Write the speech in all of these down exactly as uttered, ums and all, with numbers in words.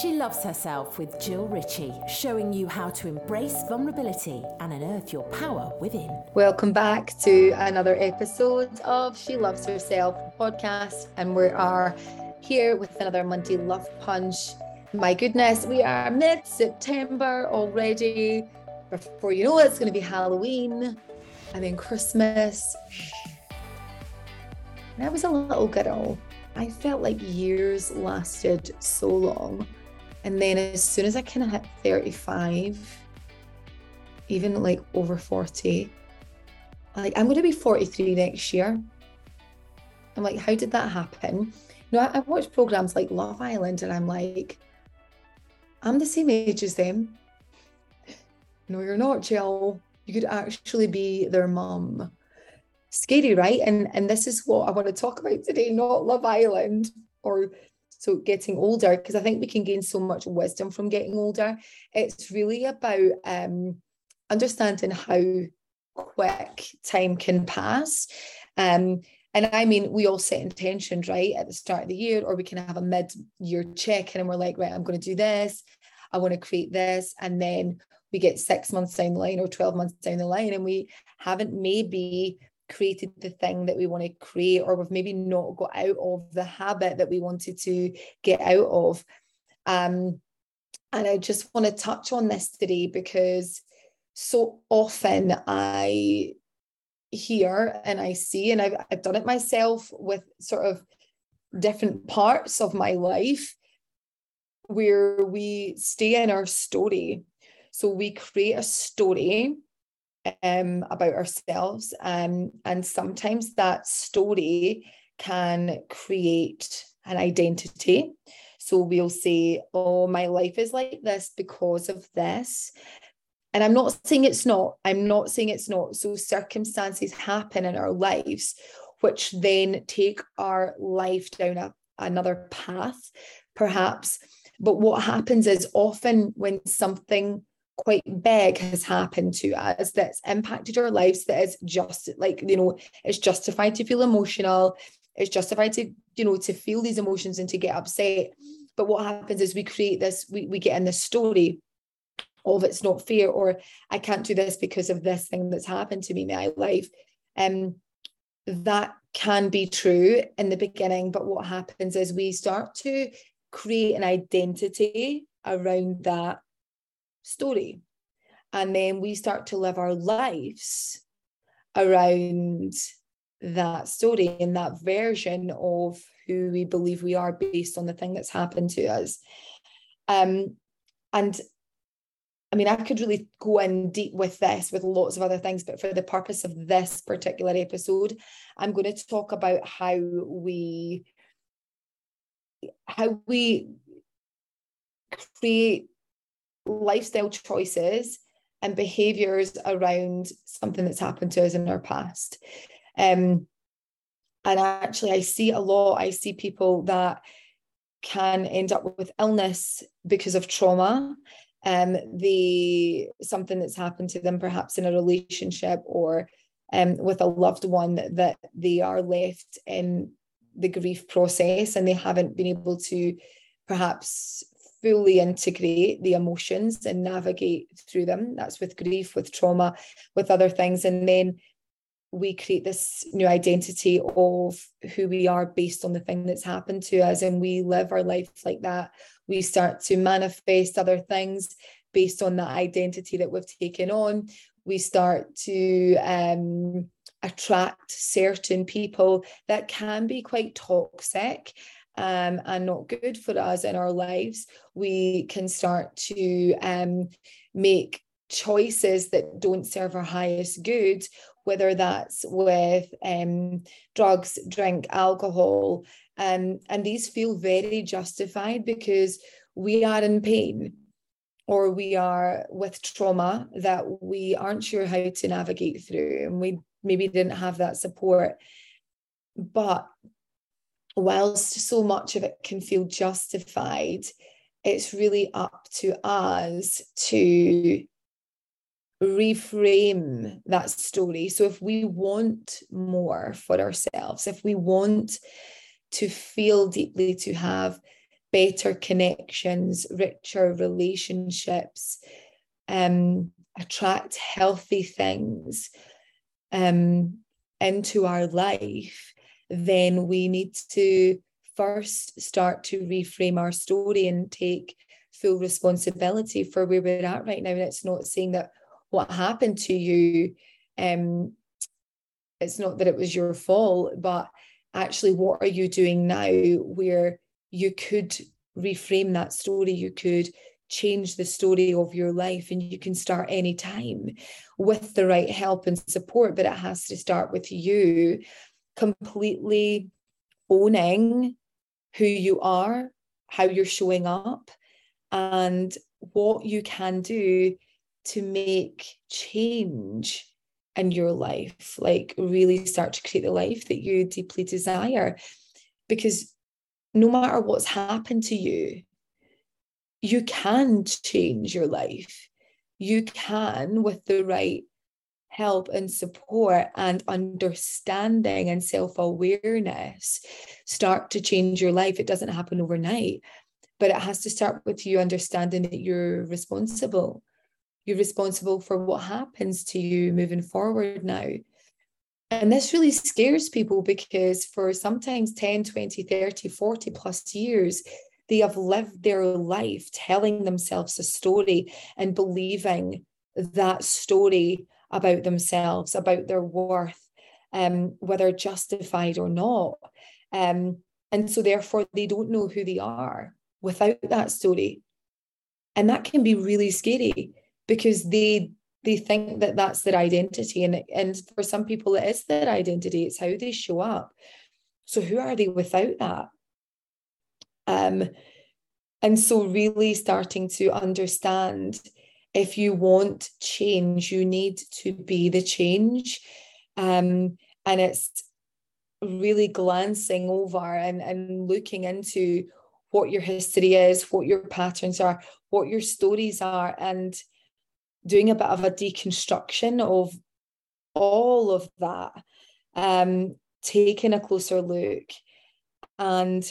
She Loves Herself with Jill Ritchie, showing you how to embrace vulnerability and unearth your power within. Welcome back to another episode of She Loves Herself podcast, and we are here with another Monday Love Punch. My goodness, we are mid-September already. Before you know it, it's going to be Halloween and then Christmas. When I was a little girl, I felt like years lasted so long. And then as soon as I kind of hit thirty-five, even like over forty, like I'm going to be forty-three next year. I'm like, how did that happen? You know, I, I watch programs like Love Island and I'm like, I'm the same age as them. No, you're not, Jill. You could actually be their mum. Scary, right? And and this is what I want to talk about today, not Love Island or so getting older, because I think we can gain so much wisdom from getting older. It's really about um, understanding how quick time can pass. Um, and I mean, we all set intentions, right, at the start of the year, or we can have a mid-year check-in and we're like, right, I'm going to do this. I want to create this. And then we get six months down the line or twelve months down the line and we haven't maybe created the thing that we want to create, or we've maybe not got out of the habit that we wanted to get out of. Um, and I just want to touch on this today because so often I hear and I see, and I've, I've done it myself with sort of different parts of my life, where we stay in our story. So we create a story Um, about ourselves, um, and sometimes that story can create an identity. So we'll say, oh, my life is like this because of this. And I'm not saying it's not. I'm not saying it's not. So circumstances happen in our lives, which then take our life down a, another path, perhaps. But what happens is often when something quite big has happened to us that's impacted our lives, that is just like, you know, it's justified to feel emotional, it's justified to, you know, to feel these emotions and to get upset. But what happens is we create this, we, we get in this story of it's not fair, or I can't do this because of this thing that's happened to me in my life. Um, that can be true in the beginning, but what happens is we start to create an identity around that story, and then we start to live our lives around that story and that version of who we believe we are based on the thing that's happened to us. Um, and I mean, I could really go in deep with this with lots of other things, but for the purpose of this particular episode, I'm going to talk about how we how we create lifestyle choices and behaviors around something that's happened to us in our past. Um, and actually I see a lot, I see people that can end up with illness because of trauma, um, the something that's happened to them perhaps in a relationship or um, with a loved one, that they are left in the grief process and they haven't been able to perhaps fully integrate the emotions and navigate through them. That's with grief, with trauma, with other things. And then we create this new identity of who we are based on the thing that's happened to us. And we live our life like that. We start to manifest other things based on that identity that we've taken on. We start to um, attract certain people that can be quite toxic Um, and not good for us in our lives. We can start to um, make choices that don't serve our highest good, whether that's with um, drugs, drink, alcohol. Um, and these feel very justified because we are in pain or we are with trauma that we aren't sure how to navigate through. And we maybe didn't have that support. But whilst so much of it can feel justified, it's really up to us to reframe that story. So if we want more for ourselves, if we want to feel deeply, to have better connections, richer relationships, um, attract healthy things um, into our life, then we need to first start to reframe our story and take full responsibility for where we're at right now. And it's not saying that what happened to you, um, it's not that it was your fault, but actually, what are you doing now where you could reframe that story? You could change the story of your life, and you can start any time with the right help and support, but it has to start with you completely owning who you are, how you're showing up, and what you can do to make change in your life, like really start to create the life that you deeply desire. Because no matter what's happened to you, you can change your life. You can, with the right help and support and understanding and self-awareness, start to change your life. It doesn't happen overnight, but it has to start with you understanding that you're responsible. You're responsible for what happens to you moving forward now. And this really scares people, because for sometimes ten, twenty, thirty, forty plus years, they have lived their life telling themselves a story and believing that story about themselves, about their worth, um, whether justified or not. Um, and so therefore they don't know who they are without that story. And that can be really scary, because they they think that that's their identity. And, and for some people, it is their identity. It's how they show up. So who are they without that? Um, and so really starting to understand, if you want change, you need to be the change. Um, and it's really glancing over and, and looking into what your history is, what your patterns are, what your stories are, and doing a bit of a deconstruction of all of that, um, taking a closer look and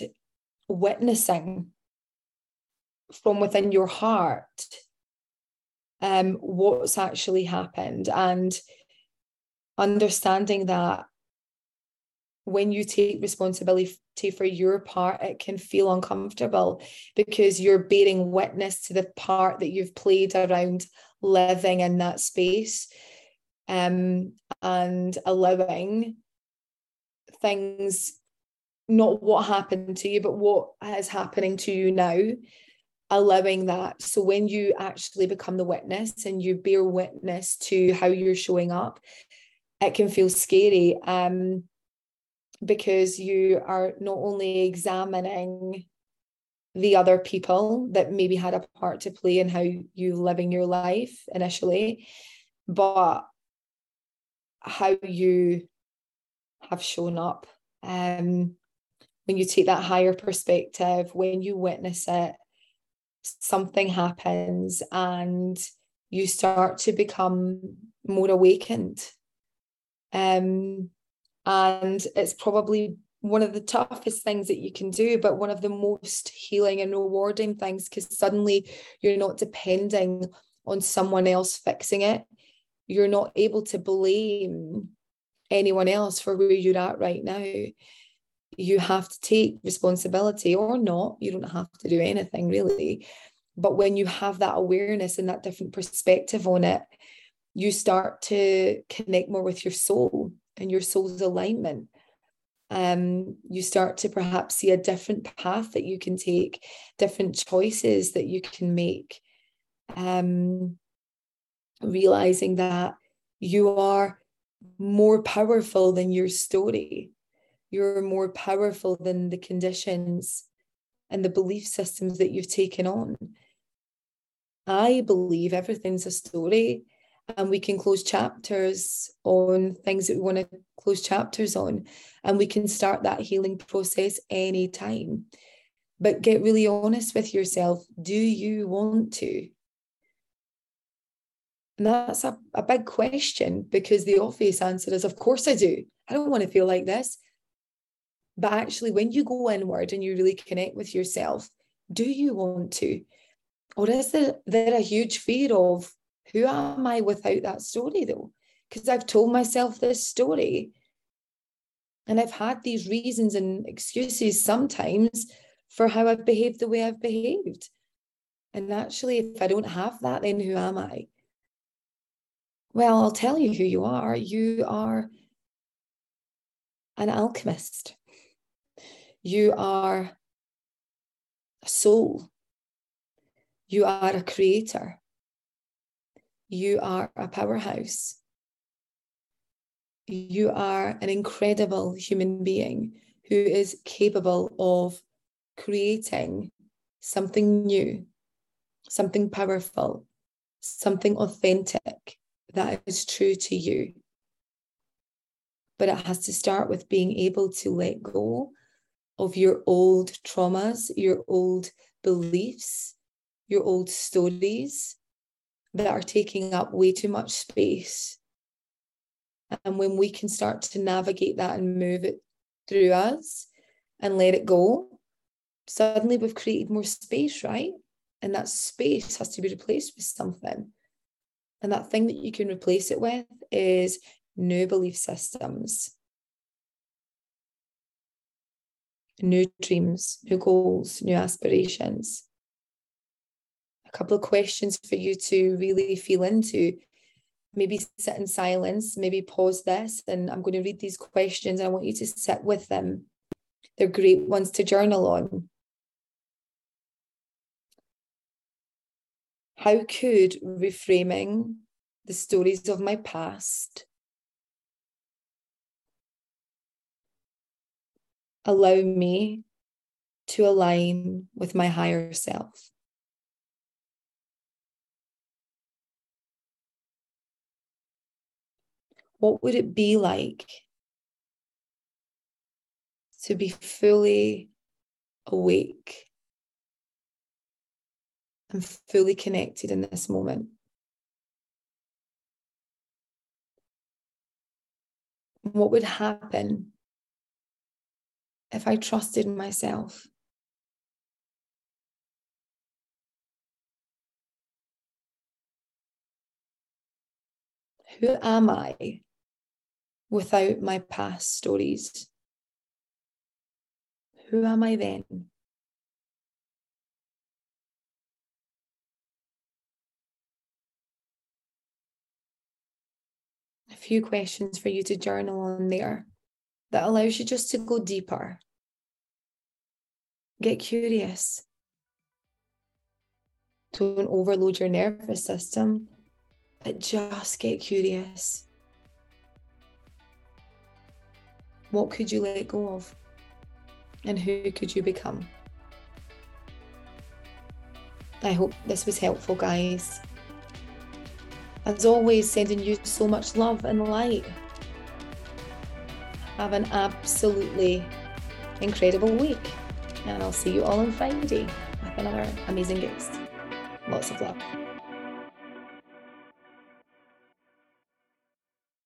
witnessing from within your heart um, what's actually happened, and understanding that when you take responsibility for your part, it can feel uncomfortable, because you're bearing witness to the part that you've played around living in that space, um, and allowing things, not what happened to you, but what is happening to you now, allowing that. So when you actually become the witness and you bear witness to how you're showing up, it can feel scary, um, because you are not only examining the other people that maybe had a part to play in how you living your life initially, but how you have shown up. Um, when you take that higher perspective, when you witness it, something happens and you start to become more awakened. Um, and it's probably one of the toughest things that you can do, but one of the most healing and rewarding things, because suddenly you're not depending on someone else fixing it. You're not able to blame anyone else for where you're at right now. You have to take responsibility or not. You don't have to do anything really. But when you have that awareness and that different perspective on it, you start to connect more with your soul and your soul's alignment. Um, you start to perhaps see a different path that you can take, different choices that you can make, um, realizing that you are more powerful than your story. You're more powerful than the conditions and the belief systems that you've taken on. I believe everything's a story, and we can close chapters on things that we want to close chapters on, and we can start that healing process anytime. But get really honest with yourself. Do you want to? And that's a, a big question, because the obvious answer is, of course I do. I don't want to feel like this. But actually, when you go inward and you really connect with yourself, do you want to? Or is there, there a huge fear of, who am I without that story though? Because I've told myself this story and I've had these reasons and excuses sometimes for how I've behaved the way I've behaved. And actually, if I don't have that, then who am I? Well, I'll tell you who you are. You are an alchemist. You are a soul. You are a creator. You are a powerhouse. You are an incredible human being who is capable of creating something new, something powerful, something authentic that is true to you. But it has to start with being able to let go of your old traumas, your old beliefs, your old stories that are taking up way too much space. And when we can start to navigate that and move it through us and let it go, suddenly we've created more space, right? And that space has to be replaced with something. And that thing that you can replace it with is new belief systems, new dreams, new goals, new aspirations. A couple of questions for you to really feel into. Maybe sit in silence, maybe pause this, and I'm going to read these questions. I want you to sit with them. They're great ones to journal on. How could reframing the stories of my past allow me to align with my higher self? What would it be like to be fully awake and fully connected in this moment? What would happen if I trusted myself? Who am I without my past stories? Who am I then? A few questions for you to journal on there that allows you just to go deeper. Get curious. Don't overload your nervous system, but just get curious. What could you let go of? And who could you become? I hope this was helpful, guys. As always, sending you so much love and light. Have an absolutely incredible week. And I'll see you all on Friday with another amazing guest. Lots of love.